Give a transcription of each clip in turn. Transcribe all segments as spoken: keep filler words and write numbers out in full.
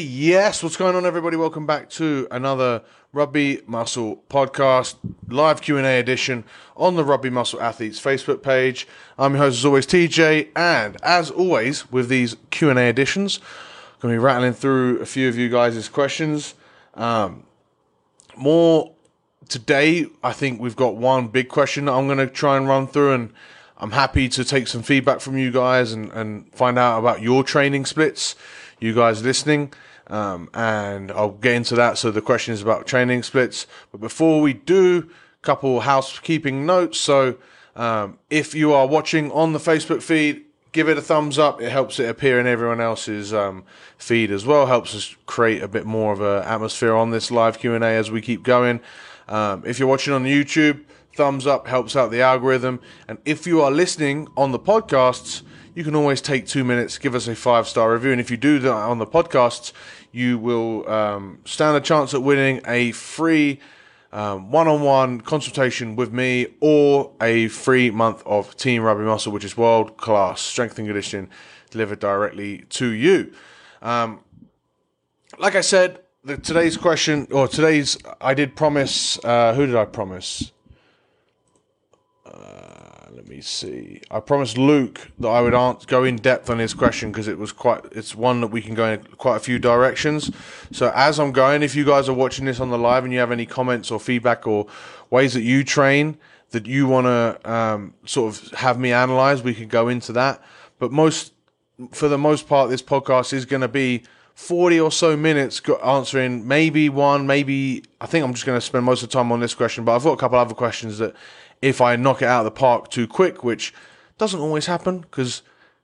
Alrighty, yes, what's going on, everybody? Welcome back to another Rugby Muscle podcast, live Q and A edition on the Rugby Muscle Athletes Facebook page. I'm your host, as always, T J, and as always, with these Q and A editions, I'm going to be rattling through a few of you guys' questions. Um, more today, I think we've got one big question that I'm going to try and run through, and I'm happy to take some feedback from you guys and, and find out about your training splits, you guys listening, um, and I'll get into that. So the question is about training splits. But before we do, a couple housekeeping notes. So um, if you are watching on the Facebook feed, give it a thumbs up. It helps it appear in everyone else's um, feed as well. Helps us create a bit more of an atmosphere on this live Q and A as we keep going. Um, if you're watching on YouTube, thumbs up helps out the algorithm. And if you are listening on the podcasts, you can always take two minutes, give us a five-star review. And if you do that on the podcasts, you will um, stand a chance at winning a free um, one-on-one consultation with me or a free month of Team Rugby Muscle, which is world-class strength and conditioning delivered directly to you. Um, like I said, the, today's question, or today's, I did promise, uh, who did I promise? Uh, let me see. I promised Luke that I would answer, go in depth on his question, because it was quite. It's one that we can go in quite a few directions. So as I'm going, if you guys are watching this on the live and you have any comments or feedback or ways that you train that you want to um, sort of have me analyze, we can go into that. But most, for the most part, this podcast is going to be forty or so minutes answering maybe one, maybe I think I'm just going to spend most of the time on this question. But I've got a couple other questions that, if I knock it out of the park too quick, which doesn't always happen, because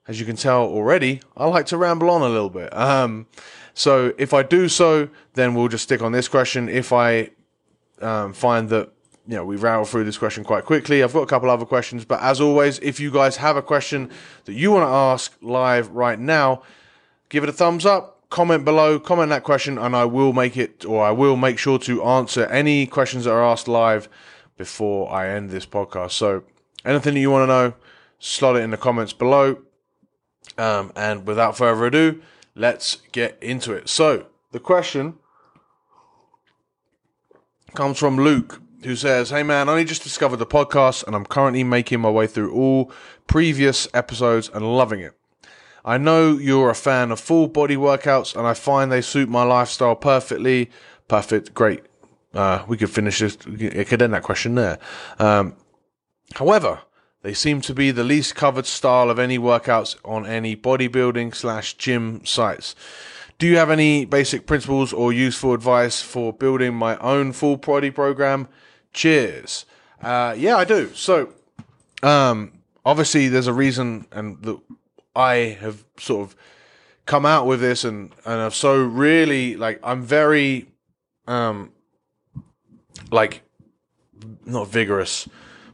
as you can tell already, I like to ramble on a little bit. Um, so if I do so, then we'll just stick on this question. If I um, find that, you know, we rattle through this question quite quickly, I've got a couple other questions. But as always, if you guys have a question that you want to ask live right now, give it a thumbs up. Comment below, comment that question, and I will make it, or I will make sure to answer any questions that are asked live before I end this podcast. So anything that you want to know, slot it in the comments below. Um, and without further ado, let's get into it. So the question comes from Luke, who says, "Hey man, I only just discovered the podcast and I'm currently making my way through all previous episodes and loving it. I know you're a fan of full body workouts and I find they suit my lifestyle perfectly." Perfect. Great. Uh, we could finish this. It could end that question there. Um, however, they seem to be the least covered style of any workouts on any bodybuilding slash gym sites. Do you have any basic principles or useful advice for building my own full body program? Cheers. Uh, yeah, I do. So, um, obviously there's a reason, and the, I have sort of come out with this, and, and I've so really like, I'm very, um, like, not vigorous,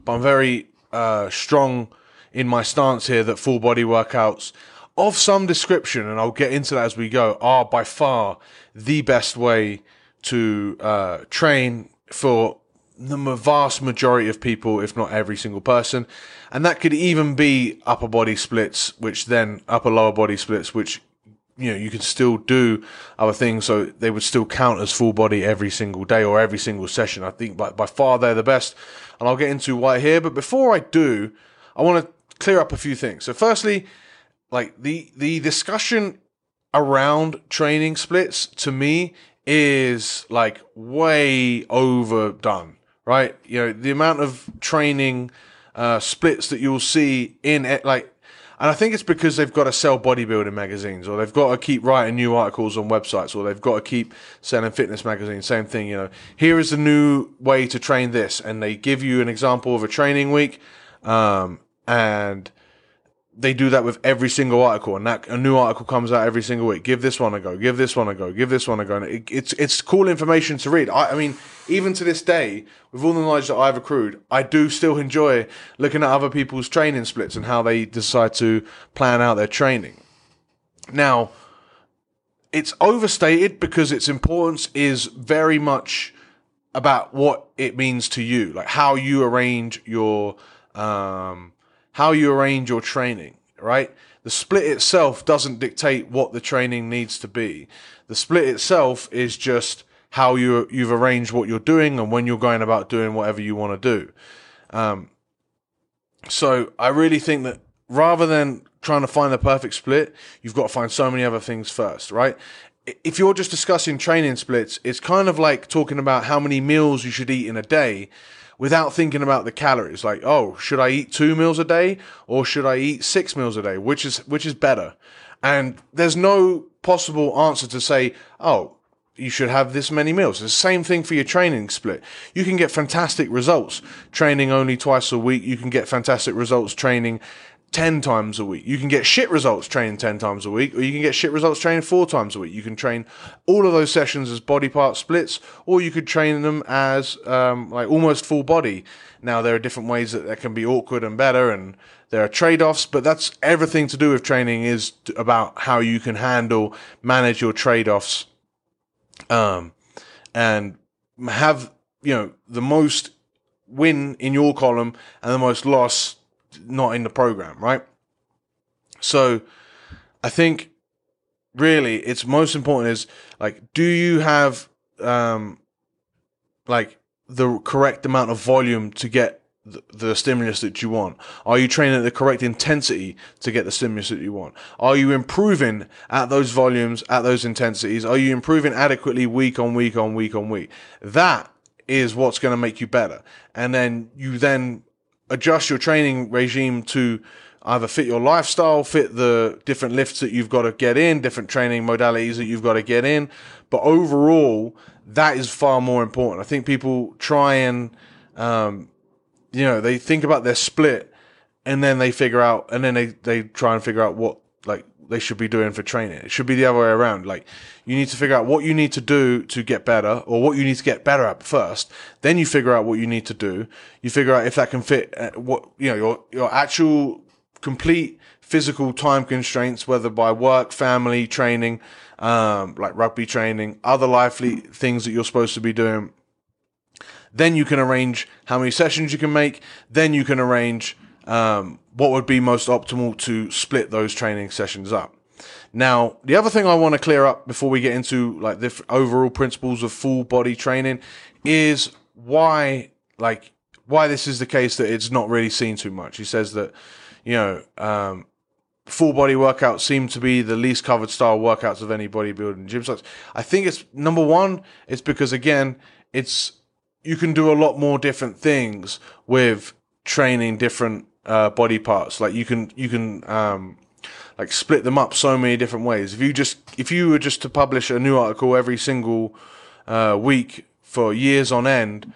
but I'm very uh, strong in my stance here that full body workouts of some description, and I'll get into that as we go, are by far the best way to uh, train for the vast majority of people, if not every single person. And that could even be upper body splits, which then upper lower body splits, which, you know, you can still do other things, so they would still count as full body every single day or every single session. I think by, by far they're the best, and I'll get into why here. But before I do, I want to clear up a few things. So firstly, like the, the discussion around training splits to me is like way overdone, right? You know, the amount of training uh, splits that you'll see in it, like, and I think it's because they've got to sell bodybuilding magazines, or they've got to keep writing new articles on websites, or they've got to keep selling fitness magazines. Same thing, you know, here is the new way to train this. And they give you an example of a training week. Um, and they do that with every single article. And that a new article comes out every single week. Give this one a go. Give this one a go. Give this one a go. And it, it's, it's cool information to read. I, I mean, even to this day, with all the knowledge that I've accrued, I do still enjoy looking at other people's training splits and how they decide to plan out their training. Now, it's overstated because its importance is very much about what it means to you, like how you arrange your um, how you arrange your training, right? The split itself doesn't dictate what the training needs to be. The split itself is just how you, you've arranged what you're doing and when you're going about doing whatever you want to do. Um, so I really think that rather than trying to find the perfect split, you've got to find so many other things first, right? If you're just discussing training splits, it's kind of like talking about how many meals you should eat in a day without thinking about the calories. Like, oh, should I eat two meals a day or should I eat six meals a day? Which is, which is better? And there's no possible answer to say, oh, you should have this many meals. It's the same thing for your training split. You can get fantastic results training only twice a week. You can get fantastic results training ten times a week. You can get shit results training ten times a week, or you can get shit results training four times a week. You can train all of those sessions as body part splits, or you could train them as um, like almost full body. Now, there are different ways that that can be awkward and better, and there are trade-offs, but that's everything to do with training is about how you can handle, manage your trade-offs, um, and have, you know, the most win in your column and the most loss not in the program, right? So I think really it's most important is, like, do you have um like the correct amount of volume to get the, the stimulus that you want? Are you training at the correct intensity to get the stimulus that you want? Are you improving at those volumes, at those intensities? Are you improving adequately week on week on week on week? That is what's going to make you better. And then you then adjust your training regime to either fit your lifestyle, fit the different lifts that you've got to get in, different training modalities that you've got to get in. But overall, that is far more important. I think people try and, um, you know, they think about their split and then they figure out, and then they, they try and figure out what, like, they should be doing for training. It should be the other way around. Like, you need to figure out what you need to do to get better, or what you need to get better at first. Then you figure out what you need to do. You figure out if that can fit what, you know, your, your actual complete physical time constraints, whether by work, family, training, um, like rugby training, other lively things that you're supposed to be doing. Then you can arrange how many sessions you can make. Then you can arrange, um, what would be most optimal to split those training sessions up. Now, the other thing I want to clear up before we get into, like, the f- overall principles of full body training is why, like, why this is the case that it's not really seen too much. He says that, you know, um, full body workouts seem to be the least covered style workouts of any bodybuilding gym sites. I think it's number one, it's because, again, it's, you can do a lot more different things with training different uh body parts. Like, you can you can um like split them up so many different ways. If you just if you were just to publish a new article every single uh week for years on end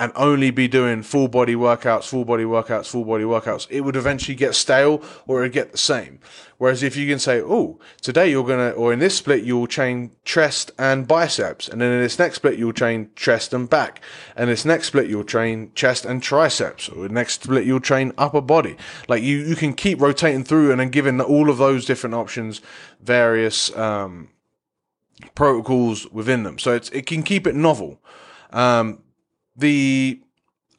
and only be doing full body workouts, full body workouts, full body workouts, it would eventually get stale, or it would get the same. Whereas if you can say, oh, today you're going to, or in this split, you'll train chest and biceps. And then in this next split, you'll train chest and back. And this next split, you'll train chest and triceps. Or the next split, you'll train upper body. Like, you, you can keep rotating through and then giving all of those different options various um, protocols within them. So it's, it can keep it novel. Um, The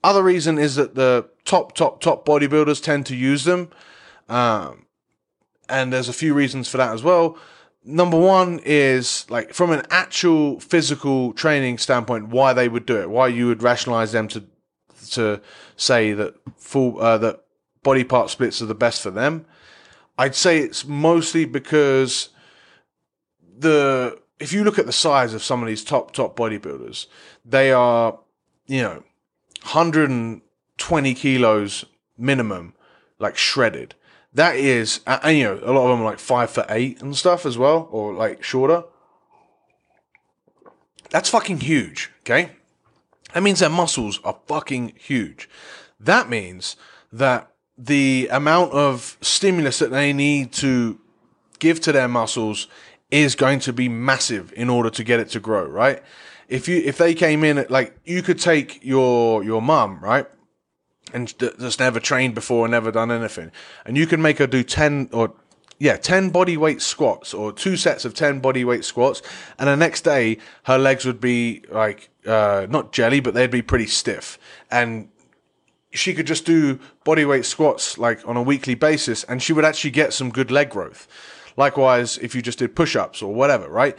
other reason is that the top, top, top bodybuilders tend to use them. Um, and there's a few reasons for that as well. Number one is, like, from an actual physical training standpoint, why they would do it, why you would rationalize them to to say that full uh, that body part splits are the best for them. I'd say it's mostly because the if you look at the size of some of these top, top bodybuilders, they are, you know, one hundred twenty kilos minimum, like, shredded. That is, and, you know, a lot of them are like five foot eight and stuff as well, or like shorter. That's fucking huge, okay? That means their muscles are fucking huge. That means that the amount of stimulus that they need to give to their muscles is going to be massive in order to get it to grow, right? If you, if they came in at, like, you could take your, your mum, right? And that's never trained before, never done anything. And you can make her do ten or, yeah, ten bodyweight squats, or two sets of ten bodyweight squats. And the next day, her legs would be like, uh, not jelly, but they'd be pretty stiff. And she could just do bodyweight squats like on a weekly basis, and she would actually get some good leg growth. Likewise, if you just did push-ups or whatever, right?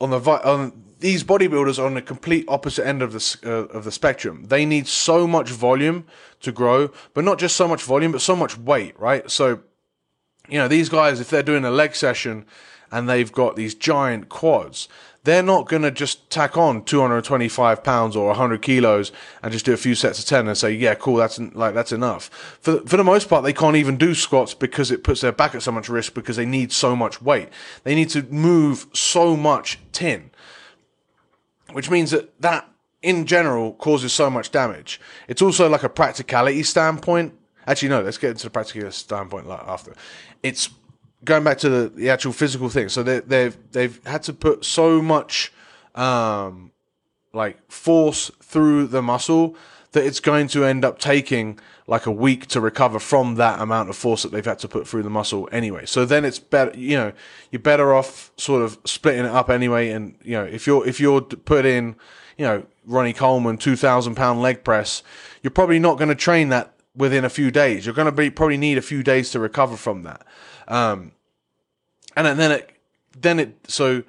On the on these bodybuilders are on the complete opposite end of the uh, of the spectrum. They need so much volume to grow, but not just so much volume, but so much weight, right? So, you know, these guys, if they're doing a leg session and they've got these giant quads, they're not going to just tack on two hundred twenty-five pounds or one hundred kilos and just do a few sets of ten and say, yeah, cool, that's like that's enough. For, for the most part, they can't even do squats because it puts their back at so much risk because they need so much weight. They need to move so much tin, which means that that, in general, causes so much damage. It's also like a practicality standpoint. Actually, no, let's get into the practicality standpoint after. It's going back to the, the actual physical thing. So they, they've they've had to put so much um, like force through the muscle that it's going to end up taking like a week to recover from that amount of force that they've had to put through the muscle anyway. So then it's better, you know, you're better off sort of splitting it up anyway. And you know, if you're if you're put in, you know, Ronnie Coleman two thousand pound leg press, you're probably not going to train that within a few days. You're going to be probably need a few days to recover from that. Um, and then it, then it, so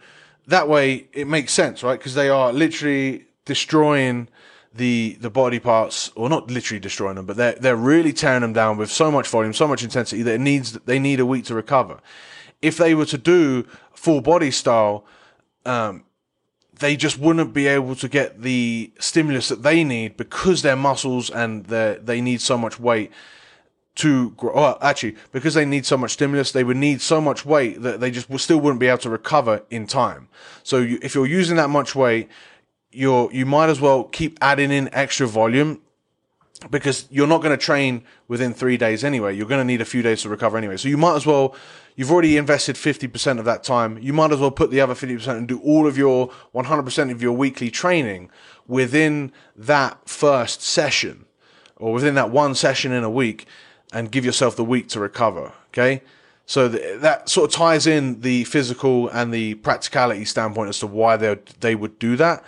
that way it makes sense, right? Because they are literally destroying the, the body parts, or not literally destroying them, but they're, they're really tearing them down with so much volume, so much intensity that it needs, they need a week to recover. If they were to do full body style, um, they just wouldn't be able to get the stimulus that they need because their muscles and their, they need so much weight to grow. Well, actually, because they need so much stimulus, they would need so much weight that they just still wouldn't be able to recover in time. So you, if you're using that much weight, you're, you might as well keep adding in extra volume because you're not going to train within three days anyway. You're going to need a few days to recover anyway. So you might as well, you've already invested fifty percent of that time. You might as well put the other fifty percent and do all of your one hundred percent of your weekly training within that first session or within that one session in a week and give yourself the week to recover, okay? So th- that sort of ties in the physical and the practicality standpoint as to why they they would do that,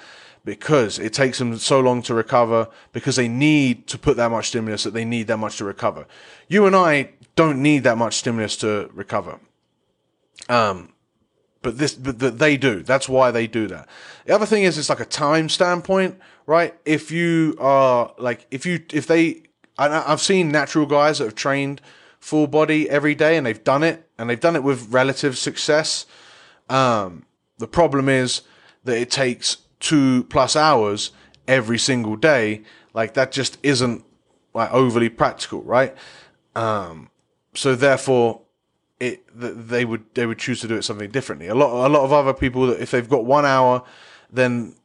because it takes them so long to recover because they need to put that much stimulus that they need that much to recover. You and I don't need that much stimulus to recover. Um, but this, but they do. That's why they do that. The other thing is it's like a time standpoint, right? If you are like, if you, if they, and I've seen natural guys that have trained full body every day and they've done it and they've done it with relative success. Um, the problem is that it takes two plus hours every single day. Like that just isn't like overly practical, right? Um, so therefore it, they would, they would choose to do it something differently. A lot, a lot of other people that if they've got one hour, then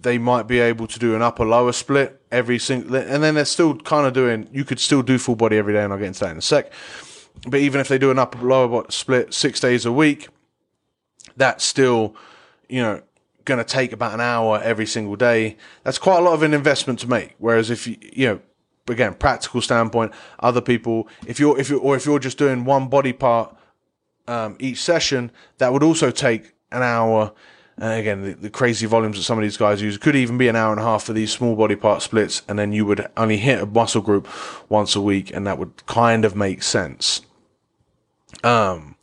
they might be able to do an upper lower split every single, and then they're still kind of doing, you could still do full body every day, and I'll get into that in a sec. But even if they do an upper lower split six days a week, that's still, you know, going to take about an hour every single day. That's quite a lot of an investment to make. Whereas if you, you know, again, practical standpoint, other people, if you're, if you're, or if you're just doing one body part, um, each session, that would also take an hour. And again, the, the crazy volumes that some of these guys use could even be an hour and a half for these small body part splits, and then you would only hit a muscle group once a week, and that would kind of make sense. Um,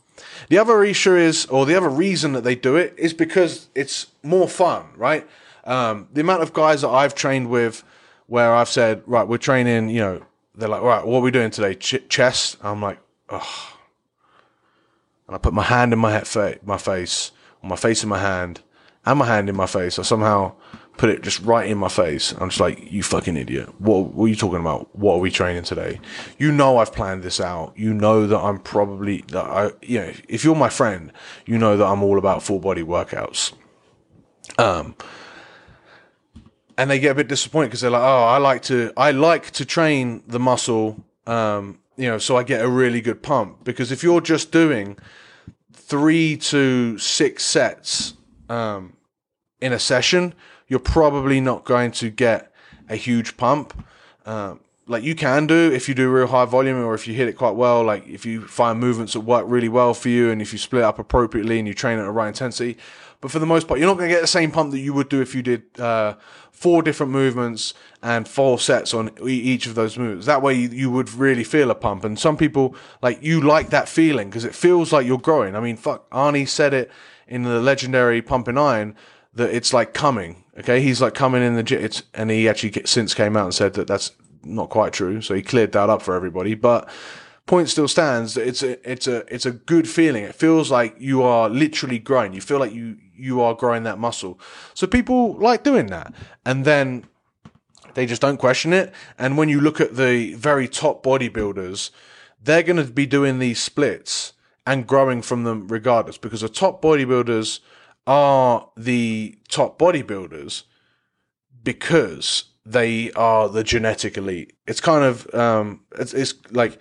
the other issue is, or the other reason that they do it is because it's more fun, right? Um, the amount of guys that I've trained with where I've said, right, we're training, you know, they're like, all right, what are we doing today? Ch- chest? I'm like, oh. And I put my hand in my, fa- my face, or my face in my hand, and my hand in my face. I somehow put it just right in my face. I'm just like, you fucking idiot. What, what are you talking about? What are we training today? You know I've planned this out. You know that I'm probably, that I, you know, if you're my friend, you know that I'm all about full body workouts. Um, and they get a bit disappointed because they're like, oh, I like to, I like to train the muscle, um, you know, so I get a really good pump. Because if you're just doing three to six sets, um, in a session, you're probably not going to get a huge pump. Um, like you can do if you do real high volume, or if you hit it quite well, like if you find movements that work really well for you and if you split up appropriately and you train at a right intensity. But for the most part, you're not going to get the same pump that you would do if you did uh, four different movements and four sets on each of those moves. That way you, you would really feel a pump. And some people, like, you like that feeling because it feels like you're growing. I mean, fuck, Arnie said it in the legendary Pump and Iron that it's like coming. Okay, he's like coming in the gym. It's, and he actually get, since came out and said that that's not quite true. So he cleared that up for everybody. But point still stands that it's a, it's a, it's a good feeling. It feels like you are literally growing. You feel like you, you are growing that muscle. So people like doing that. And then they just don't question it. And when you look at the very top bodybuilders, they're going to be doing these splits and growing from them regardless, because the top bodybuilders are the top bodybuilders because they are the genetic elite. It's kind of, um, it's, it's like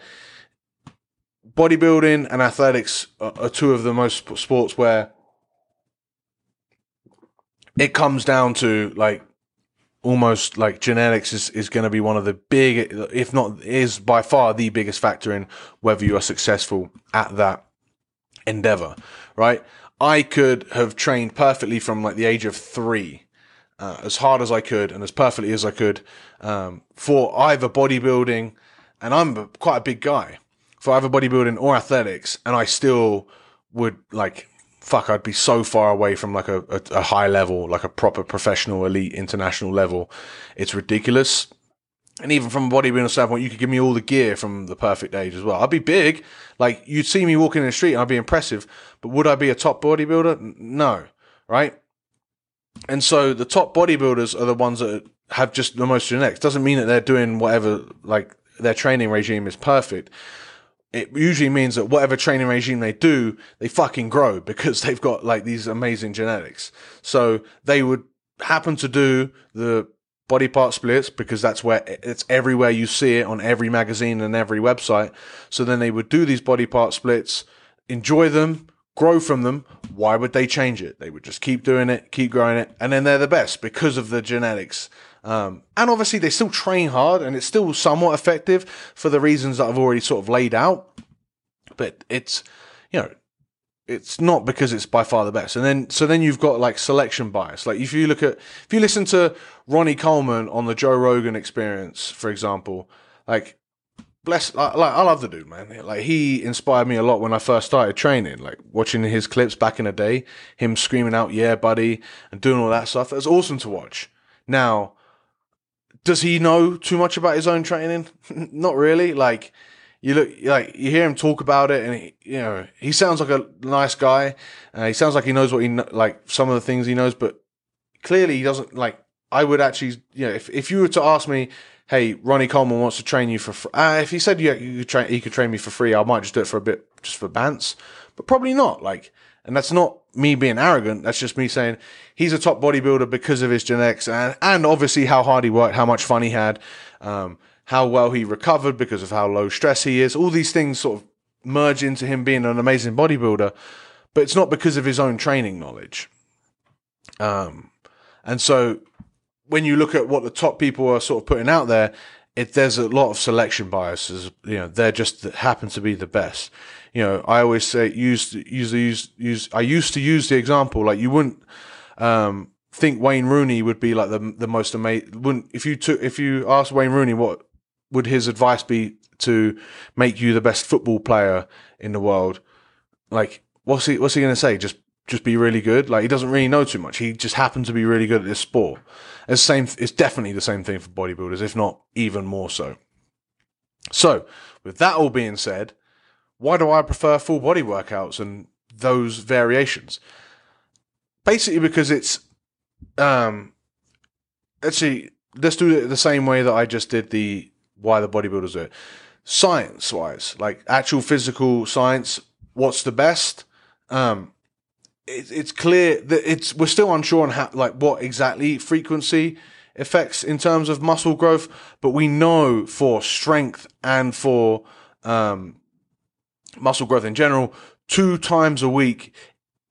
bodybuilding and athletics are, are two of the most sports where it comes down to like almost like genetics is, is going to be one of the big, if not is by far the biggest factor in whether you are successful at that endeavor, right? I could have trained perfectly from like the age of three, uh, as hard as I could and as perfectly as I could, um, for either bodybuilding, and I'm quite a big guy, for either bodybuilding or athletics, and I still would like, fuck, I'd be so far away from like a, a, a high level, like a proper professional, elite, international level. It's ridiculous. And even from a bodybuilding standpoint, you could give me all the gear from the perfect age as well. I'd be big. Like, you'd see me walking in the street and I'd be impressive. But would I be a top bodybuilder? No, right? And so the top bodybuilders are the ones that have just the most genetics. Doesn't mean that they're doing whatever, like, their training regime is perfect. It usually means that whatever training regime they do, they fucking grow because they've got, like, these amazing genetics. So they would happen to do the body part splits because that's where it's everywhere you see it on every magazine and every website. So then they would do these body part splits, enjoy them, grow from them. Why would they change it? They would just keep doing it, keep growing it. And then they're the best because of the genetics. Um, and obviously they still train hard and it's still somewhat effective for the reasons that I've already sort of laid out, but it's, you know, it's not because it's by far the best. And then, so then you've got like selection bias. Like if you look at, if you listen to Ronnie Coleman on the Joe Rogan Experience, for example, like bless, like I love the dude, man. Like he inspired me a lot when I first started training, like watching his clips back in the day, him screaming out, yeah, buddy, and doing all that stuff. It was awesome to watch. Now, does he know too much about his own training? Not really. Like, You look like you hear him talk about it, and he, you know, he sounds like a nice guy. Uh, he sounds like he knows what he kn- like some of the things he knows, but clearly he doesn't. Like I would actually, you know, if if you were to ask me, hey, Ronnie Coleman wants to train you for, fr-, uh, if he said yeah, you could train, he could train me for free, I might just do it for a bit, just for bants, but probably not. Like, and that's not me being arrogant. That's just me saying he's a top bodybuilder because of his genetics and and obviously how hard he worked, how much fun he had. Um, how well he recovered because of how low stress he is. All these things sort of merge into him being an amazing bodybuilder, but it's not because of his own training knowledge. Um, and so when you look at what the top people are sort of putting out there, it, there's a lot of selection biases. You know, they're just that happen to be the best. You know, I always say, use, use, use, use, I used to use the example, like you wouldn't, um, think Wayne Rooney would be like the, the most amazing, wouldn't, if you took, if you asked Wayne Rooney, what, would his advice be to make you the best football player in the world? Like, what's he, what's he going to say? Just, just be really good. Like, he doesn't really know too much. He just happened to be really good at this sport. It's same. It's definitely the same thing for bodybuilders, if not even more so. So with that all being said, why do I prefer full body workouts and those variations? Basically because it's, um, actually let's do it the same way that I just did the, why the bodybuilders do it. Science wise, like actual physical science, what's the best? Um, it, it's clear that it's, we're still unsure on how, like what exactly frequency affects in terms of muscle growth, but we know for strength and for, um, muscle growth in general, two times a week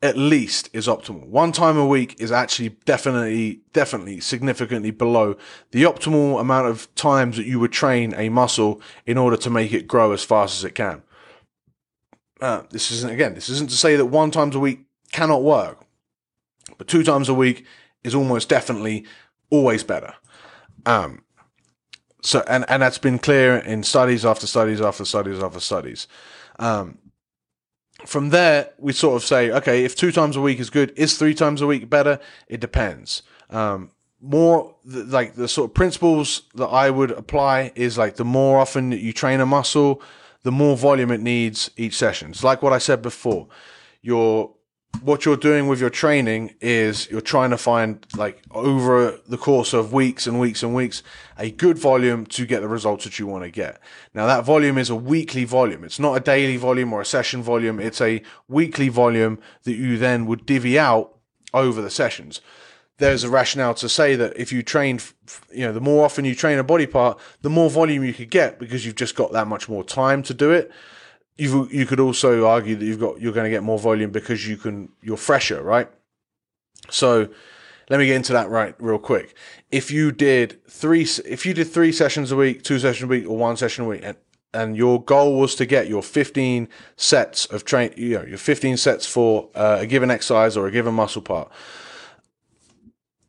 at least is optimal. One time a week is actually definitely, definitely significantly below the optimal amount of times that you would train a muscle in order to make it grow as fast as it can. Uh, this isn't, again, this isn't to say that one times a week cannot work, but two times a week is almost definitely always better. Um, so, and, and that's been clear in studies after studies after studies after studies. Um, From there, we sort of say, okay, if two times a week is good, is three times a week better? It depends. Um, more th- like the sort of principles that I would apply is like the more often that you train a muscle, the more volume it needs each session. It's like what I said before. Your what you're doing with your training is you're trying to find, like, over the course of weeks and weeks and weeks, a good volume to get the results that you want to get. Now, that volume is a weekly volume. It's not a daily volume or a session volume. It's a weekly volume that you then would divvy out over the sessions. There's a rationale to say that if you train, you know, the more often you train a body part, the more volume you could get because you've just got that much more time to do it. You you could also argue that you've got you're going to get more volume because you can you're fresher, right? So let me get into that right real quick. If you did three if you did three sessions a week, two sessions a week, or one session a week, and and your goal was to get your fifteen sets of train, you know, your fifteen sets for uh, a given exercise or a given muscle part.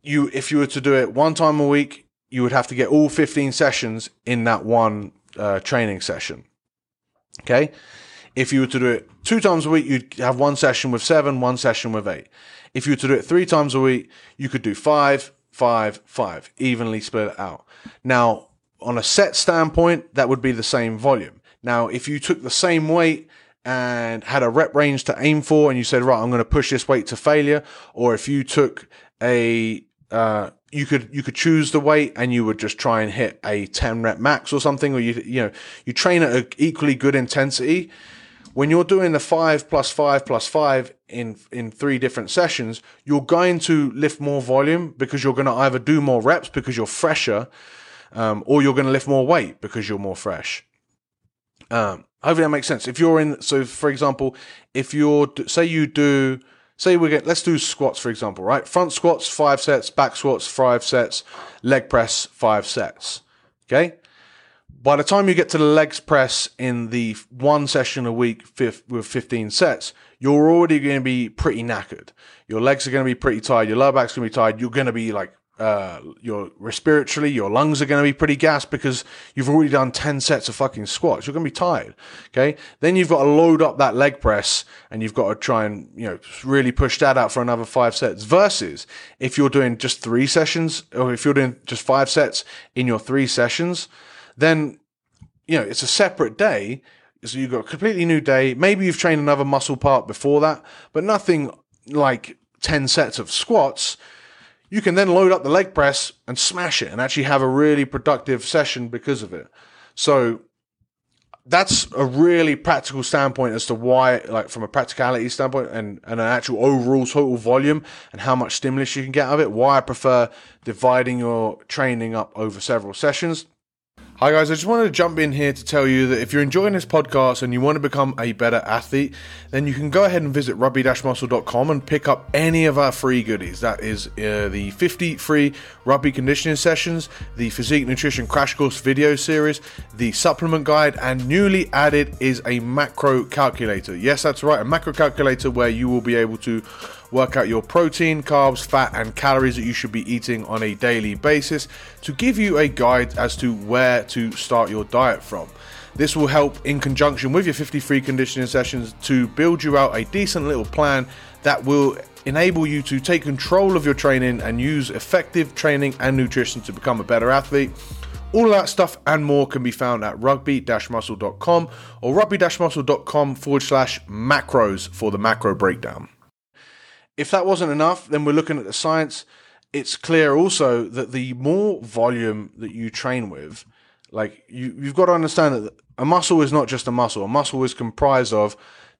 You if you were to do it one time a week, you would have to get all fifteen sessions in that one uh, training session. Okay, if you were to do it two times a week, you'd have one session with seven, one session with eight. If you were to do it three times a week, you could do five, five, five, evenly split it out. Now, on a set standpoint, that would be the same volume. Now, if you took the same weight and had a rep range to aim for, and you said, right, I'm going to push this weight to failure, or if you took a, uh, You could you could choose the weight and you would just try and hit a ten rep max or something, or you you know you train at an equally good intensity. When you're doing the five plus five plus five in in three different sessions, you're going to lift more volume because you're going to either do more reps because you're fresher, um, or you're going to lift more weight because you're more fresh. Um, hopefully that makes sense. If you're in, so for example, if you're say you do. Say we get, let's do squats, for example, right? Front squats, five sets, back squats, five sets, leg press, five sets, okay? By the time you get to the legs press in the one session a week with fifteen sets, you're already going to be pretty knackered. Your legs are going to be pretty tired. Your lower back's going to be tired. You're going to be like, uh, your respiratorily, your lungs are going to be pretty gassed because you've already done ten sets of fucking squats. You're going to be tired. Okay. Then you've got to load up that leg press and you've got to try and, you know, really push that out for another five sets versus if you're doing just three sessions or if you're doing just five sets in your three sessions, then, you know, it's a separate day. So you've got a completely new day. Maybe you've trained another muscle part before that, but nothing like ten sets of squats. You can then load up the leg press and smash it and actually have a really productive session because of it. So that's a really practical standpoint as to why, like from a practicality standpoint and, and an actual overall total volume and how much stimulus you can get out of it, why I prefer dividing your training up over several sessions. Hi guys, I just wanted to jump in here to tell you that if you're enjoying this podcast and you want to become a better athlete, then you can go ahead and visit rugby dash muscle dot com and pick up any of our free goodies. That is uh, the fifty free rugby conditioning sessions, the physique nutrition crash course video series, the supplement guide, and newly added is a macro calculator. Yes, that's right, a macro calculator where you will be able to work out your protein, carbs, fat, and calories that you should be eating on a daily basis to give you a guide as to where to start your diet from. This will help in conjunction with your fifty free conditioning sessions to build you out a decent little plan that will enable you to take control of your training and use effective training and nutrition to become a better athlete. All of that stuff and more can be found at rugby dash muscle dot com or rugby dash muscle dot com forward slash macros for the macro breakdown. If that wasn't enough, then we're looking at the science. It's clear also that the more volume that you train with, like you, you've got to understand that a muscle is not just a muscle. A muscle is comprised of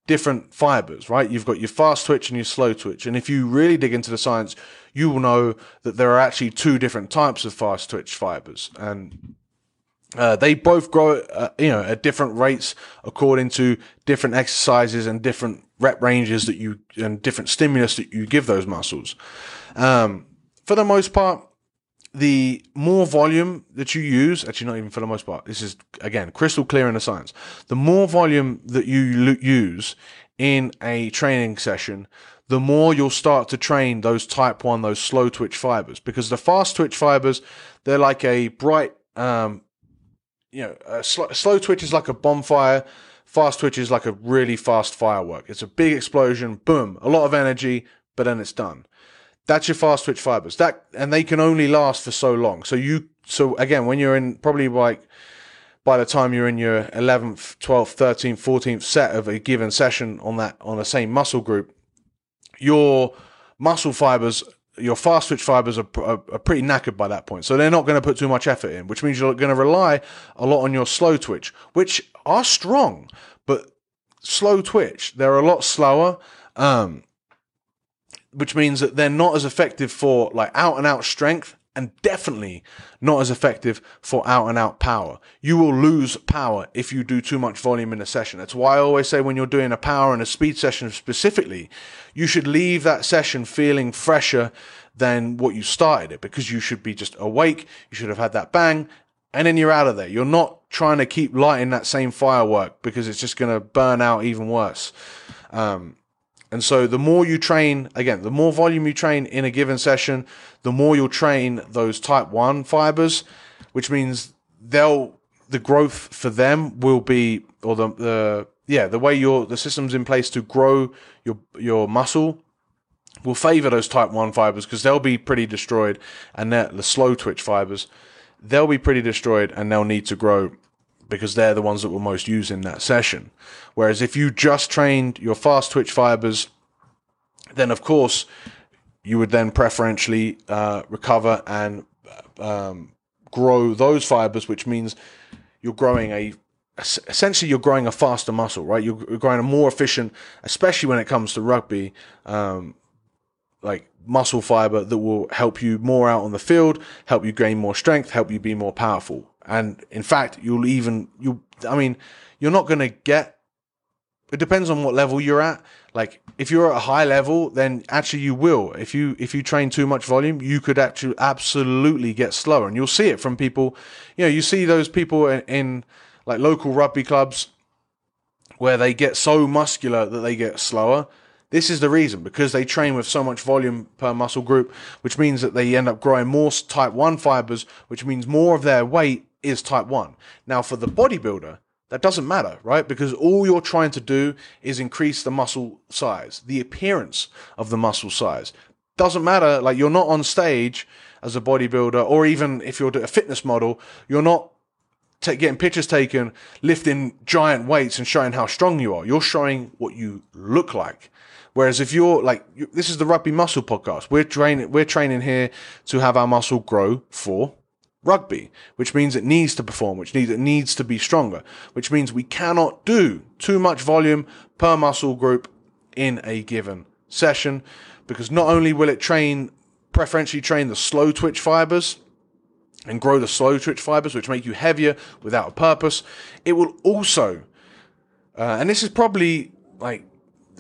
different fibers, right? You've got your fast twitch and your slow twitch. And if you really dig into the science, you will know that there are actually two different types of fast twitch fibers. And Uh, they both grow, uh, you know, at different rates according to different exercises and different rep ranges that you, and different stimulus that you give those muscles. Um, for the most part, the more volume that you use, actually not even for the most part, this is, again, crystal clear in the science. The more volume that you use in a training session, the more you'll start to train those type one, those slow twitch fibers, because the fast twitch fibers, they're like a bright, um, you know, a sl- slow twitch is like a bonfire. Fast twitch is like a really fast firework. It's a big explosion, boom, a lot of energy, but then it's done. That's your fast twitch fibers. That, and they can only last for so long. So you, so again, when you're in probably like, by the time you're in your eleventh, twelfth, thirteenth, fourteenth set of a given session on that, on the same muscle group, your muscle fibers, your fast twitch fibers are, are, are pretty knackered by that point. So they're not going to put too much effort in, which means you're going to rely a lot on your slow twitch, which are strong, but slow twitch, they're a lot slower. Um, Which means that they're not as effective for like out and out strength, and definitely not as effective for out and out power. You will lose power if you do too much volume in a session. That's why I always say when you're doing a power and a speed session specifically, you should leave that session feeling fresher than what you started it, because you should be just awake. You should have had that bang, and then you're out of there. You're not trying to keep lighting that same firework, because it's just going to burn out even worse. Um, And so the more you train, again, the more volume you train in a given session, the more you'll train those type one fibers, which means they'll, the growth for them will be, or the, the yeah, the way your, the system's in place to grow your, your muscle will favor those type one fibers, because they'll be pretty destroyed, and the slow twitch fibers, they'll be pretty destroyed and they'll need to grow, because they're the ones that were most used in that session. Whereas if you just trained your fast twitch fibers, then of course you would then preferentially uh, recover and um, grow those fibers, which means you're growing a, essentially you're growing a faster muscle, right? You're growing a more efficient, especially when it comes to rugby, um, like muscle fiber that will help you more out on the field, help you gain more strength, help you be more powerful. And in fact, you'll even, you, I mean, you're not going to get, it depends on what level you're at. Like if you're at a high level, then actually you will, if you, if you train too much volume, you could actually absolutely get slower, and you'll see it from people. You know, you see those people in, in like local rugby clubs where they get so muscular that they get slower. This is the reason, because they train with so much volume per muscle group, which means that they end up growing more type one fibers, which means more of their weight is type one. Now, for the bodybuilder, that doesn't matter, right? Because all you're trying to do is increase the muscle size, the appearance of the muscle size. Doesn't matter, like you're not on stage as a bodybuilder, or even if you're a fitness model, you're not t- getting pictures taken, lifting giant weights and showing how strong you are. You're showing what you look like. Whereas if you're like, this is the Rugby Muscle podcast. We're training, we're training here to have our muscle grow for rugby, which means it needs to perform, which needs, it needs to be stronger, which means we cannot do too much volume per muscle group in a given session, because not only will it train, preferentially train the slow twitch fibers and grow the slow twitch fibers, which make you heavier without a purpose. It will also, uh, and this is probably like,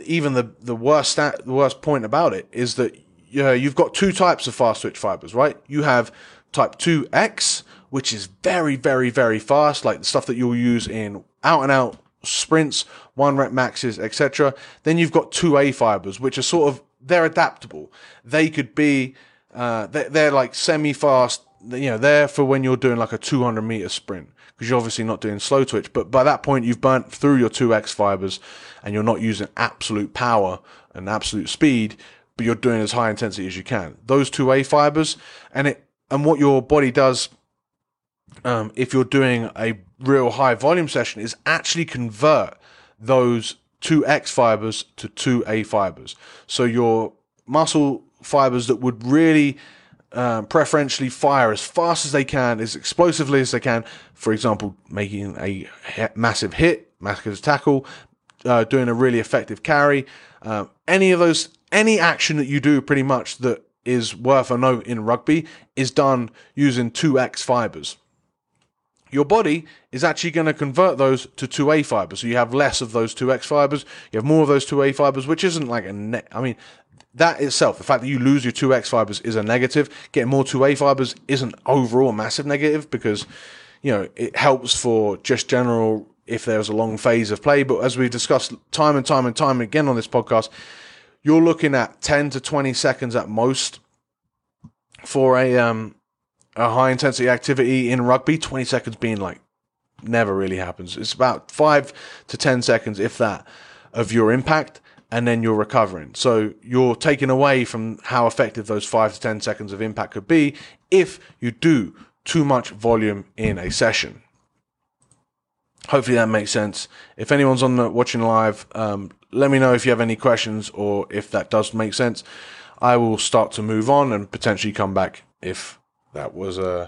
even the the worst stat, the worst point about it is that you know, you've got two types of fast twitch fibers, right? You have type two X, which is very, very, very fast, like the stuff that you'll use in out and out sprints, one rep maxes, et cetera. Then you've got two A fibers, which are sort of, they're adaptable. They could be, uh, they're, they're like semi-fast. You know, they're for when you're doing like a two hundred meter sprint, because you're obviously not doing slow twitch, but by that point you've burnt through your two X fibers and you're not using absolute power and absolute speed, but you're doing as high intensity as you can. Those two A fibers, and it, and what your body does, um, if you're doing a real high volume session, is actually convert those two X fibers to two A fibers. So your muscle fibers that would really, Um, preferentially fire as fast as they can, as explosively as they can, for example, making a hit, massive hit, massive tackle, uh, doing a really effective carry, um, any of those, any action that you do pretty much that is worth a note in rugby is done using two X fibers. your body is actually going to convert those to two A fibers. So you have less of those two X fibers. You have more of those two A fibers, which isn't like a net. I mean, that itself, the fact that you lose your two X fibers is a negative. Getting more two A fibers isn't overall a massive negative because, you know, it helps for just general if there's a long phase of play. But as we've discussed time and time and time again on this podcast, you're looking at ten to twenty seconds at most for a um, a high-intensity activity in rugby, twenty seconds being like never really happens. It's about five to ten seconds, if that, of your impact, and then you're recovering. So you're taken away from how effective those five to ten seconds of impact could be if you do too much volume in a session. Hopefully that makes sense. If anyone's on the, watching live, um, let me know if you have any questions or if that does make sense. I will start to move on and potentially come back if that was uh,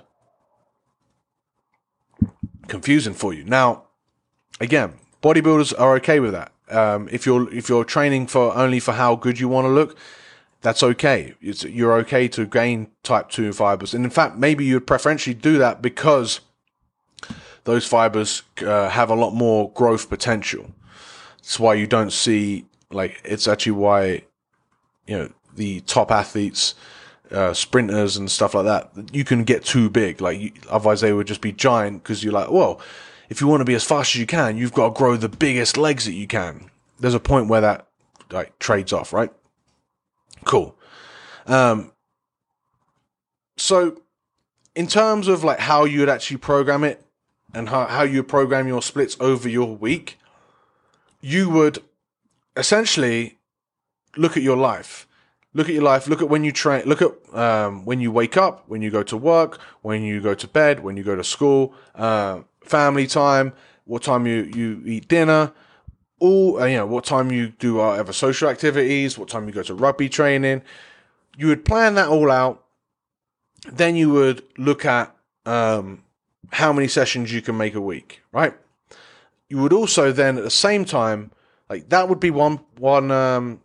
confusing for you. Now, again, bodybuilders are okay with that. Um, if you're if you're training for only for how good you want to look, that's okay. It's, you're okay to gain type two fibers, and in fact, maybe you'd preferentially do that because those fibers uh, have a lot more growth potential. That's why you don't see like it's actually why you know the top athletes. Uh, sprinters and stuff like that, you can get too big, like you, otherwise they would just be giant, because you're like, well, if you want to be as fast as you can, you've got to grow the biggest legs that you can. There's a point where that like trades off, right? Cool. Um, so in terms of like how you would actually program it and how, how you program your splits over your week, you would essentially look at your life. Look at your life. Look at when you train. Look at um, when you wake up, when you go to work, when you go to bed, when you go to school, uh, family time, what time you, you eat dinner, all uh, you know, what time you do whatever social activities, what time you go to rugby training. You would plan that all out. Then you would look at um, how many sessions you can make a week, right? You would also then at the same time, like that would be one one. Um,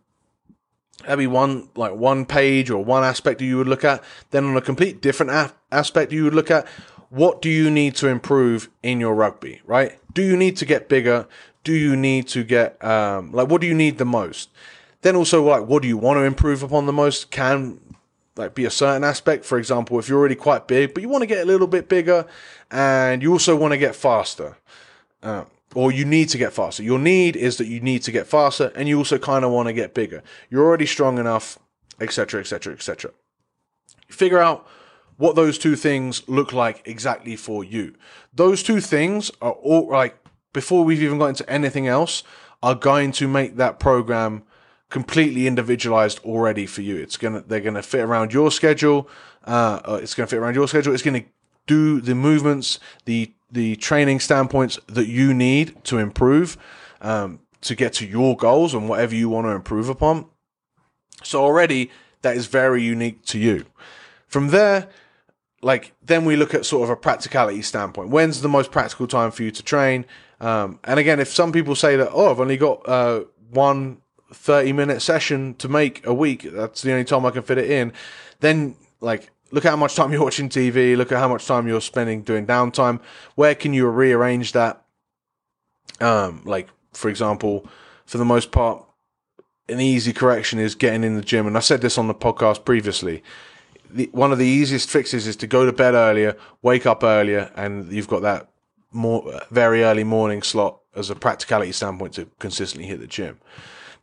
That'd be one like one page or one aspect that you would look at. Then on a complete different a- aspect you would look at, what do you need to improve in your rugby, right? Do you need to get bigger? Do you need to get, um, like, what do you need the most? Then also, like, what do you want to improve upon the most can, like, be a certain aspect. For example, if you're already quite big, but you want to get a little bit bigger and you also want to get faster. Um. Or you need to get faster. Your need is that you need to get faster, and you also kind of want to get bigger. You're already strong enough, et cetera, et cetera, et cetera. Figure out what those two things look like exactly for you. Those two things are all like before we've even got into anything else, are going to make that program completely individualized already for you. It's gonna they're gonna fit around your schedule. Uh, it's gonna fit around your schedule. It's gonna do the movements, the the training standpoints that you need to improve um, to get to your goals and whatever you want to improve upon. So already that is very unique to you. From there, like then we look at sort of a practicality standpoint. When's the most practical time for you to train? Um, and again, if some people say that, oh, I've only got uh, one thirty minute session to make a week, that's the only time I can fit it in, then like, look at how much time you're watching T V. Look at how much time you're spending doing downtime. Where can you rearrange that? Um, like, for example, for the most part, an easy correction is getting in the gym. And I said this on the podcast previously. The, one of the easiest fixes is to go to bed earlier, wake up earlier, and you've got that more very early morning slot as a practicality standpoint to consistently hit the gym.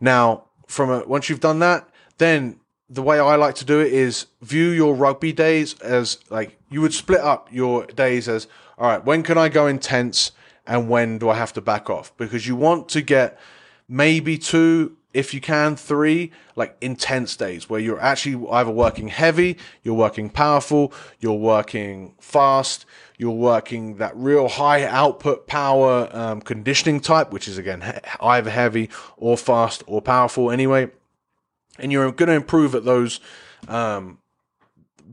Now, from a, once you've done that, then the way I like to do it is view your rugby days as like you would split up your days as, all right, when can I go intense and when do I have to back off? Because you want to get maybe two, if you can, three like intense days where you're actually either working heavy, you're working powerful, you're working fast, you're working that real high output power um, conditioning type, which is again, he- either heavy or fast or powerful anyway. And you're going to improve at those, um,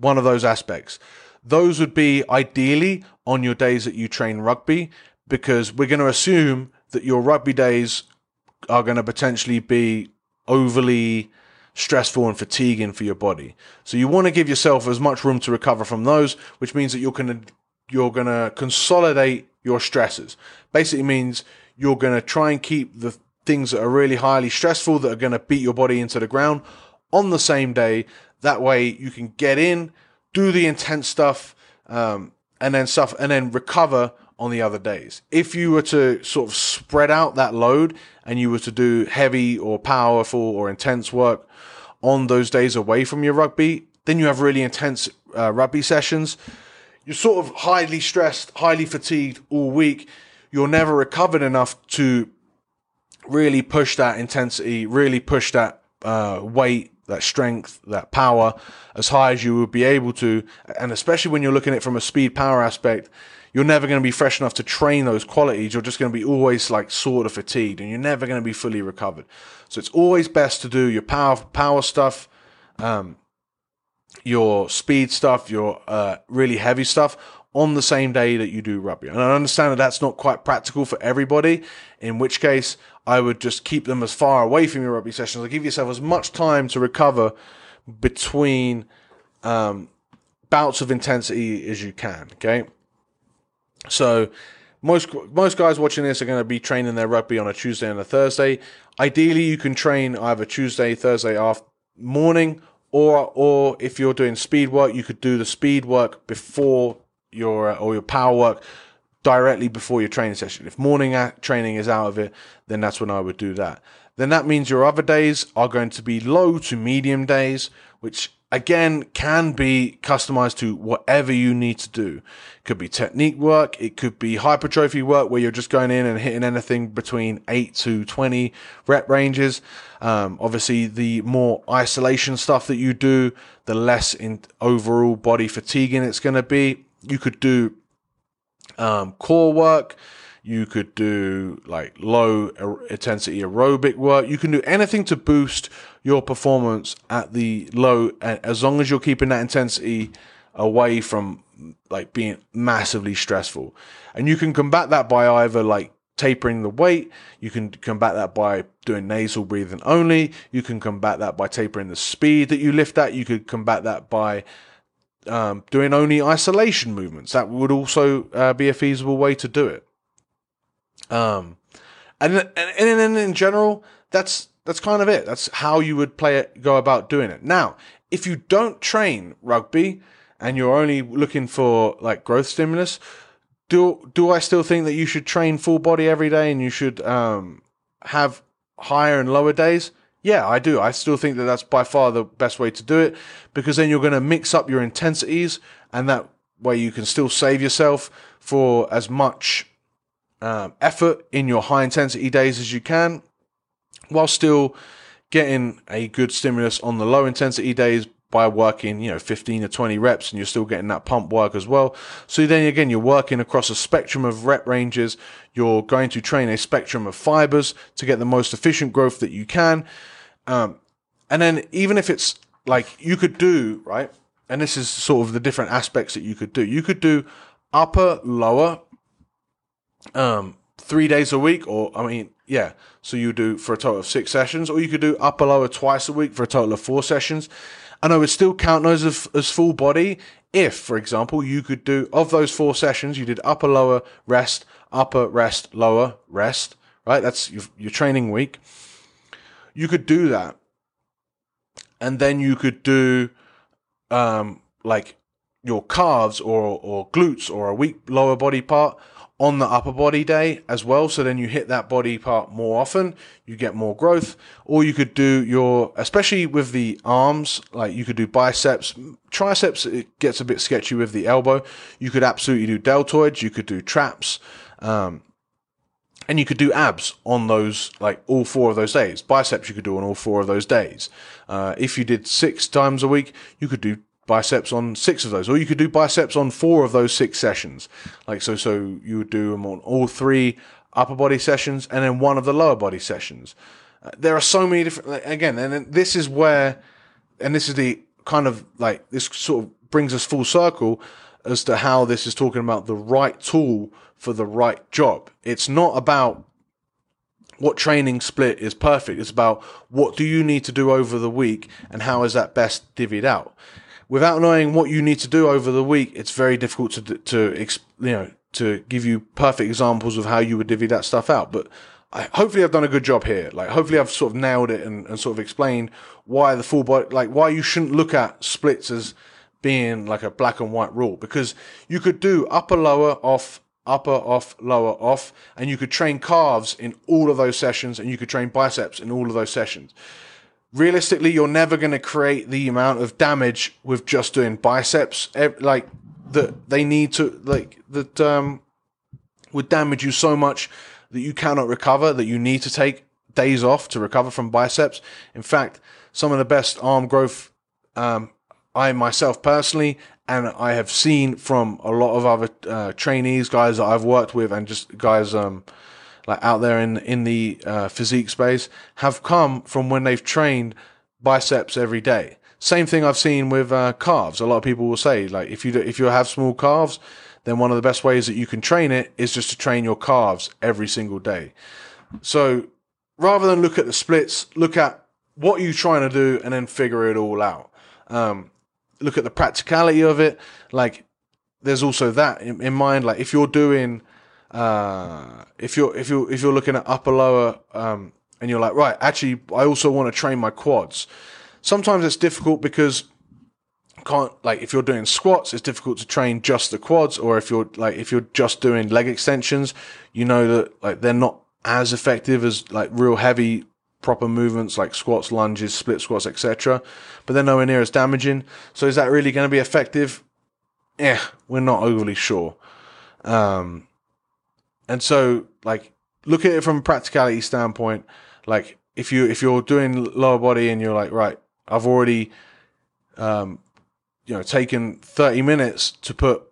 one of those aspects. Those would be ideally on your days that you train rugby, because we're going to assume that your rugby days are going to potentially be overly stressful and fatiguing for your body. So you want to give yourself as much room to recover from those, which means that you're going to you're going to consolidate your stressors. Basically means you're going to try and keep the things that are really highly stressful, that are going to beat your body into the ground, on the same day. That way you can get in, do the intense stuff, um, and then stuff, and then recover on the other days. If you were to sort of spread out that load and you were to do heavy or powerful or intense work on those days away from your rugby, then you have really intense uh, rugby sessions. You're sort of highly stressed, highly fatigued all week. You're never recovered enough to really push that intensity, really push that uh, weight, that strength, that power as high as you would be able to. And especially when you're looking at it from a speed power aspect, you're never going to be fresh enough to train those qualities. You're just going to be always like sort of fatigued, and you're never going to be fully recovered. So it's always best to do your power power stuff, um, your speed stuff, your uh, really heavy stuff on the same day that you do rugby. And I understand that that's not quite practical for everybody, in which case I would just keep them as far away from your rugby sessions. Like, give yourself as much time to recover between um, bouts of intensity as you can, okay? So most most guys watching this are going to be training their rugby on a Tuesday and a Thursday. Ideally, you can train either Tuesday, Thursday after morning, or or if you're doing speed work, you could do the speed work before your or your power work directly before your training session. If morning training is out of it, then that's when I would do that. Then that means your other days are going to be low to medium days, which again can be customized to whatever you need to do. It could be technique work, it could be hypertrophy work where you're just going in and hitting anything between eight to twenty rep ranges. Um, obviously, the more isolation stuff that you do, the less in overall body fatiguing it's going to be. You could do um, core work, you could do like low intensity aerobic work. You can do anything to boost your performance at the low, as long as you're keeping that intensity away from like being massively stressful. And you can combat that by either like tapering the weight, you can combat that by doing nasal breathing only, you can combat that by tapering the speed that you lift at, you could combat that by um, doing only isolation movements. That would also uh, be a feasible way to do it. Um, and and and in, in general, that's that's kind of it. That's how you would play it, go about doing it. Now, if you don't train rugby and you're only looking for like growth stimulus, do do I still think that you should train full body every day and you should um have higher and lower days? Yeah, I do. I still think that that's by far the best way to do it, because then you're going to mix up your intensities, and that way you can still save yourself for as much Um, effort in your high intensity days as you can, while still getting a good stimulus on the low intensity days by working, you know, fifteen or twenty reps, and you're still getting that pump work as well. So then again, you're working across a spectrum of rep ranges. You're going to train a spectrum of fibers to get the most efficient growth that you can. Um, and then even if it's like you could do, right, and this is sort of the different aspects that you could do. You could do upper, lower, um three days a week, or I mean yeah so you do for a total of six sessions, or you could do upper lower twice a week for a total of four sessions. And I would still count those as, as full body if, for example, you could do, of those four sessions, you did upper lower rest, upper rest lower rest, right? That's your, your training week. You could do that, and then you could do um like your calves or or glutes or a weak lower body part on the upper body day as well. So then you hit that body part more often, you get more growth. Or you could do your, especially with the arms, like you could do biceps, triceps, it gets a bit sketchy with the elbow. You could absolutely do deltoids, you could do traps, um, and you could do abs on those, like all four of those days. Biceps you could do on all four of those days. Uh, if you did six times a week, you could do biceps on six of those, or you could do biceps on four of those six sessions. Like so, so you would do them on all three upper body sessions and then one of the lower body sessions. Uh, there are so many different, again, and this is where, and this is the kind of like, this sort of brings us full circle as to how this is talking about the right tool for the right job. It's not about what training split is perfect. It's about what do you need to do over the week and how is that best divvied out. without knowing what you need to do over the week, it's very difficult to to you know to give you perfect examples of how you would divvy that stuff out. But I, hopefully I've done a good job here. Like, hopefully I've sort of nailed it and, and sort of explained why the full body, like why you shouldn't look at splits as being like a black and white rule, because you could do upper, lower, off, upper, off, lower, off, and you could train calves in all of those sessions, and you could train biceps in all of those sessions. Realistically, you're never going to create the amount of damage with just doing biceps, like that they need to, like that um, would damage you so much that you cannot recover, that you need to take days off to recover from biceps. In fact, some of the best arm growth um, I myself personally, and I have seen from a lot of other uh, trainees, guys that I've worked with, and just guys um, like out there in in the uh, physique space, have come from when they've trained biceps every day. Same thing I've seen with uh, calves. A lot of people will say, like, if you do, if you have small calves, then one of the best ways that you can train it is just to train your calves every single day. So rather than look at the splits, look at what you're trying to do and then figure it all out. Um, look at the practicality of it. Like, there's also that in, in mind. Like, if you're doing, uh, if you're if you're if you're looking at upper lower, um, and you're like, right, actually, I also want to train my quads. Sometimes it's difficult because can't like if you're doing squats, it's difficult to train just the quads, or if you're like if you're just doing leg extensions, you know that like they're not as effective as like real heavy proper movements like squats, lunges, split squats, et cetera. But they're nowhere near as damaging. So is that really going to be effective? Eh, we're not overly sure. Um, and so like look at it from a practicality standpoint. Like if you if you're doing lower body and you're like, right, I've already um you know, taken thirty minutes to put,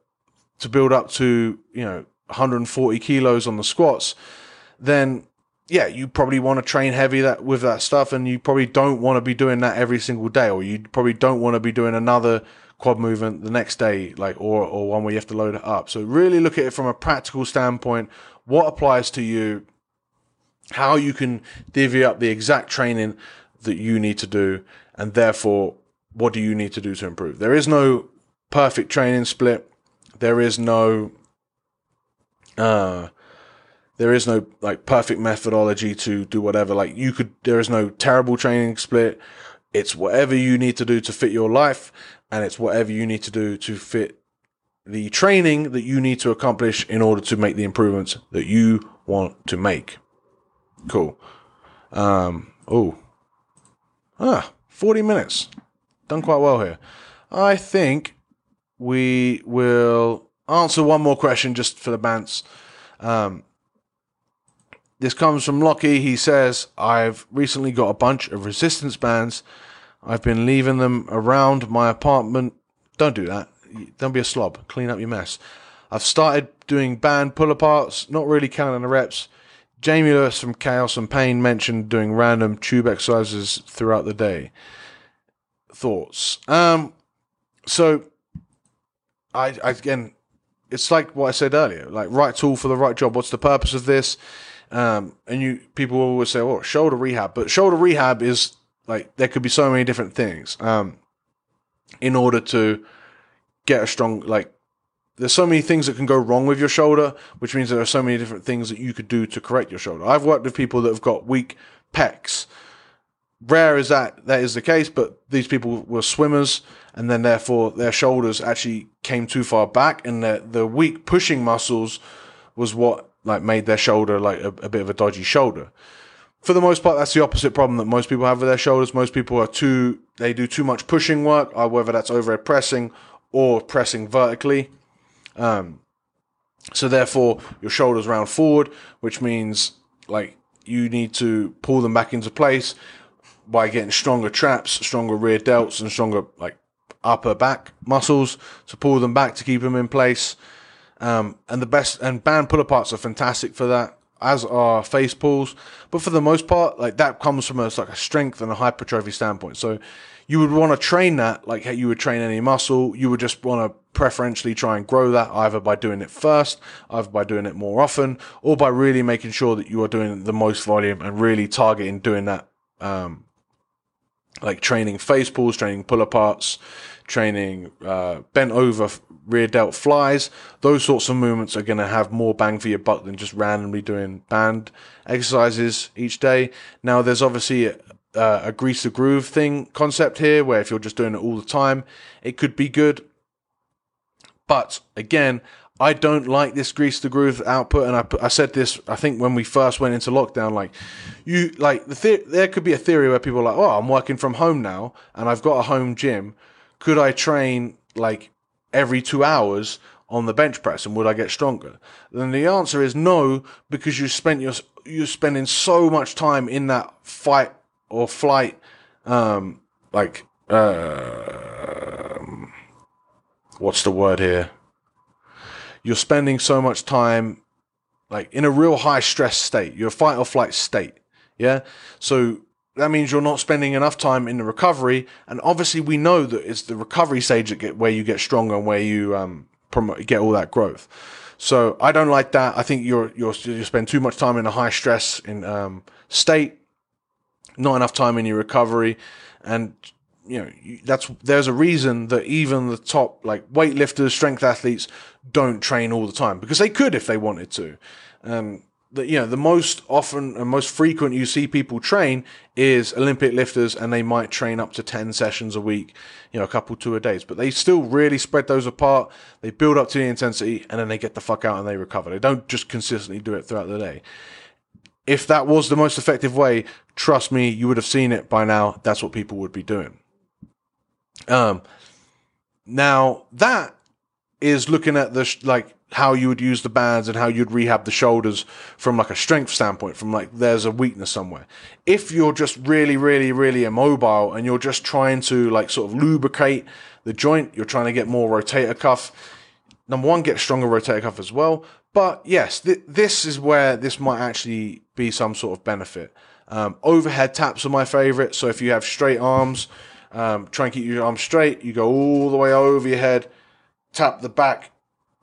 to build up to, you know, one hundred forty kilos on the squats, then yeah, you probably want to train heavy that with that stuff. And you probably don't want to be doing that every single day, or you probably don't want to be doing another quad movement the next day, like, or, or one where you have to load it up. So really look at it from a practical standpoint, what applies to you, how you can divvy up the exact training that you need to do. And therefore, what do you need to do to improve? There is no perfect training split. There is no, uh, there is no like perfect methodology to do whatever. Like you could, there is no terrible training split. It's whatever you need to do to fit your life, and it's whatever you need to do to fit the training that you need to accomplish in order to make the improvements that you want to make. Cool. Um, oh, ah, forty minutes. Done quite well here. I think we will answer one more question just for the bants. Um, this comes from Lockie. He says, I've recently got a bunch of resistance bands. I've been leaving them around my apartment. Don't do that. Don't be a slob. Clean up your mess. I've started doing band pull-aparts, not really counting the reps. Jamie Lewis from Chaos and Pain mentioned doing random tube exercises throughout the day. Thoughts? Um, so I, I, again, it's like what I said earlier, like right tool for the right job. What's the purpose of this? Um, and you, people always say, oh, shoulder rehab, but shoulder rehab is like, there could be so many different things, um, in order to get a strong, like there's so many things that can go wrong with your shoulder, which means there are so many different things that you could do to correct your shoulder. I've worked with people that have got weak pecs. Rare is that that is the case, but these people were swimmers, and then therefore their shoulders actually came too far back, and the the weak pushing muscles was what like made their shoulder like a, a bit of a dodgy shoulder. For the most part, that's the opposite problem that most people have with their shoulders. Most people are too they do too much pushing work, whether that's overhead pressing or pressing vertically. Um, so therefore your shoulders round forward, which means like you need to pull them back into place by getting stronger traps, stronger rear delts, and stronger like upper back muscles to pull them back to keep them in place. Um, and the best and band pull aparts are fantastic for that, as are face pulls. But for the most part, like that comes from a like a strength and a hypertrophy standpoint. So you would want to train that like how you would train any muscle. You would just want to preferentially try and grow that either by doing it first, either by doing it more often, or by really making sure that you are doing the most volume and really targeting doing that. Um, like training face pulls, training pull aparts, training uh, bent over rear delt flies, those sorts of movements are going to have more bang for your buck than just randomly doing band exercises each day. Now, there's obviously a, a grease the groove thing concept here, where if you're just doing it all the time, it could be good. But again, I don't like this grease the groove output, and I, I said this, I think, when we first went into lockdown. Like, you, like the the- there could be a theory where people are like, oh, I'm working from home now, and I've got a home gym. Could I train like every two hours on the bench press, and would I get stronger? Then the answer is no, because you spent your you're spending so much time in that fight or flight, um, like uh, what's the word here? You're spending so much time like in a real high stress state, your fight or flight state. Yeah. So that means you're not spending enough time in the recovery. And obviously we know that it's the recovery stage that get, where you get stronger and where you, um, promote, get all that growth. So I don't like that. I think you're, you're, you spend too much time in a high stress in, um, state, not enough time in your recovery. And, you know, that's, there's a reason that even the top like weightlifters, strength athletes don't train all the time, because they could if they wanted to. Um, the, you know, the most often and most frequent you see people train is Olympic lifters, and they might train up to ten sessions a week, you know, a couple two a days, but they still really spread those apart. They build up to the intensity, and then they get the fuck out and they recover. They don't just consistently do it throughout the day. If that was the most effective way, trust me, you would have seen it by now. That's what people would be doing. Um, now that is looking at the, sh- like how you would use the bands and how you'd rehab the shoulders from like a strength standpoint, from like, there's a weakness somewhere. If you're just really, really, really immobile and you're just trying to like sort of lubricate the joint, you're trying to get more rotator cuff. Number one, get stronger rotator cuff as well. But yes, th- this is where this might actually be some sort of benefit. Um, overhead taps are my favorite. So if you have straight arms, Um, try and keep your arms straight. You go all the way over your head, tap the back,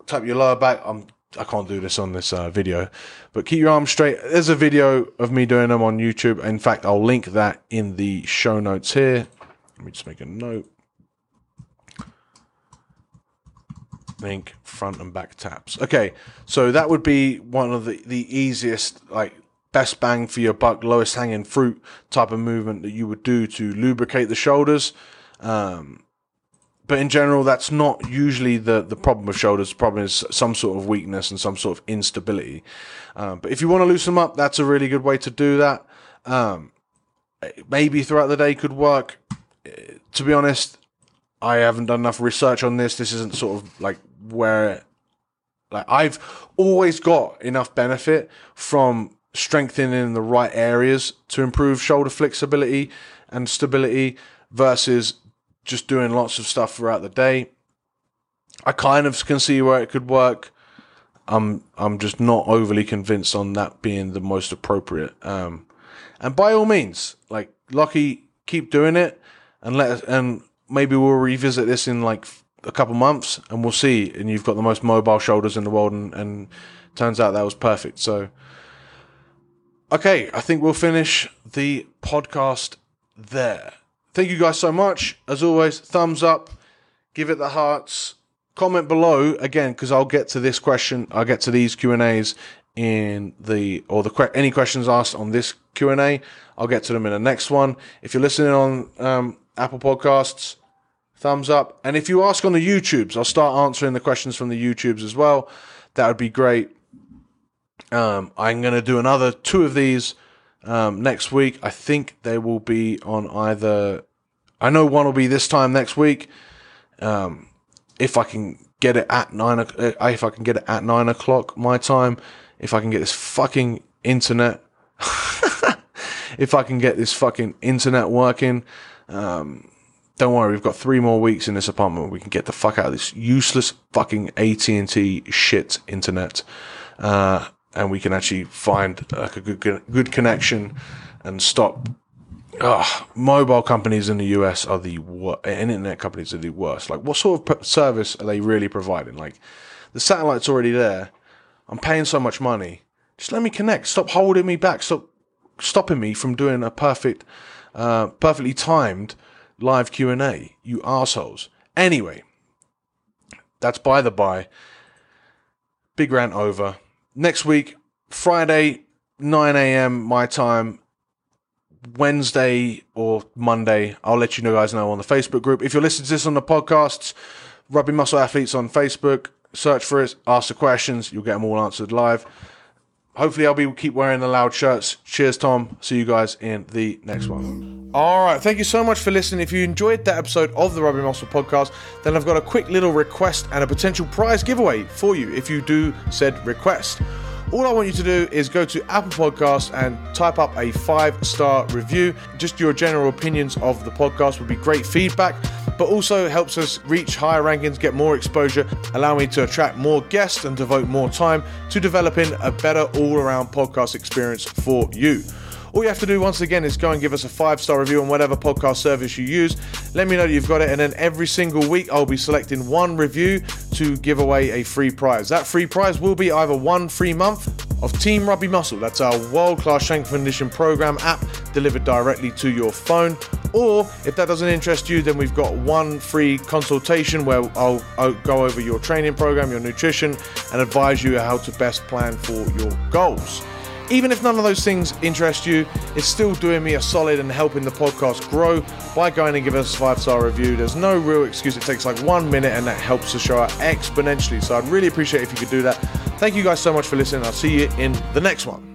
tap your lower back. I'm, I can't do this on this uh, video, but keep your arms straight. There's a video of me doing them on YouTube. In fact, I'll link that in the show notes here. Let me just make a note. Link front and back taps. Okay, so that would be one of the, the easiest, like, best bang for your buck, lowest hanging fruit type of movement that you would do to lubricate the shoulders. Um, but in general, that's not usually the, the problem with shoulders. The problem is some sort of weakness and some sort of instability. Um, but if you want to loosen them up, that's a really good way to do that. Um, maybe throughout the day could work. To be honest, I haven't done enough research on this. This isn't sort of like where, like, I've always got enough benefit from strengthening the right areas to improve shoulder flexibility and stability versus just doing lots of stuff throughout the day. I kind of can see where it could work. I'm, I'm just not overly convinced on that being the most appropriate. Um, and by all means, like, Lockie, keep doing it, and let us, and maybe we'll revisit this in like a couple months and we'll see. And you've got the most mobile shoulders in the world, and, and turns out that was perfect. So, okay, I think we'll finish the podcast there. Thank you guys so much. As always, thumbs up, give it the hearts, comment below again, because I'll get to this question. I'll get to these Q and A's in the, or the que- any questions asked on this Q and A. I'll get to them in the next one. If you're listening on um, Apple Podcasts, thumbs up. And if you ask on the YouTubes, I'll start answering the questions from the YouTubes as well. That would be great. Um, I'm going to do another two of these um, next week. I think they will be on either... I know one will be this time next week. Um, if I can get it at nine, if I can get it at nine o'clock my time, if I can get this fucking internet, if I can get this fucking internet working. Um, don't worry, we've got three more weeks in this apartment. We can get the fuck out of this useless fucking A T and T shit internet. Uh, And we can actually find like a good, good connection and stop. Ugh, mobile companies in the U S are the worst. Internet companies are the worst. Like, what sort of service are they really providing? Like, the satellite's already there. I'm paying so much money. Just let me connect. Stop holding me back. Stop stopping me from doing a perfect, uh, perfectly timed live Q and A. You assholes. Anyway, that's by the by. Big rant over. Next week, Friday, nine a.m. my time. Wednesday or Monday, I'll let you guys know on the Facebook group. If you're listening to this on the podcasts, Rugby Muscle Athletes on Facebook, search for it, ask the questions, you'll get them all answered live. Hopefully I'll be keep wearing the loud shirts. Cheers, Tom. See you guys in the next one. All right. Thank you so much for listening. If you enjoyed that episode of the Rugby Muscle Podcast, then I've got a quick little request and a potential prize giveaway for you if you do said request. All I want you to do is go to Apple Podcasts and type up a five-star review. Just your general opinions of the podcast would be great feedback, but also helps us reach higher rankings, get more exposure, allow me to attract more guests and devote more time to developing a better all-around podcast experience for you. All you have to do once again is go and give us a five-star review on whatever podcast service you use. Let me know that you've got it, and then every single week I'll be selecting one review to give away a free prize. That free prize will be either one free month of Team Rugby Muscle, that's our world-class strength and conditioning program app delivered directly to your phone, or if that doesn't interest you, then we've got one free consultation where I'll, I'll go over your training program, your nutrition, and advise you how to best plan for your goals. Even if none of those things interest you, it's still doing me a solid and helping the podcast grow by going and giving us a five-star review. There's no real excuse. It takes like one minute and that helps the show out exponentially. So I'd really appreciate it if you could do that. Thank you guys so much for listening. I'll see you in the next one.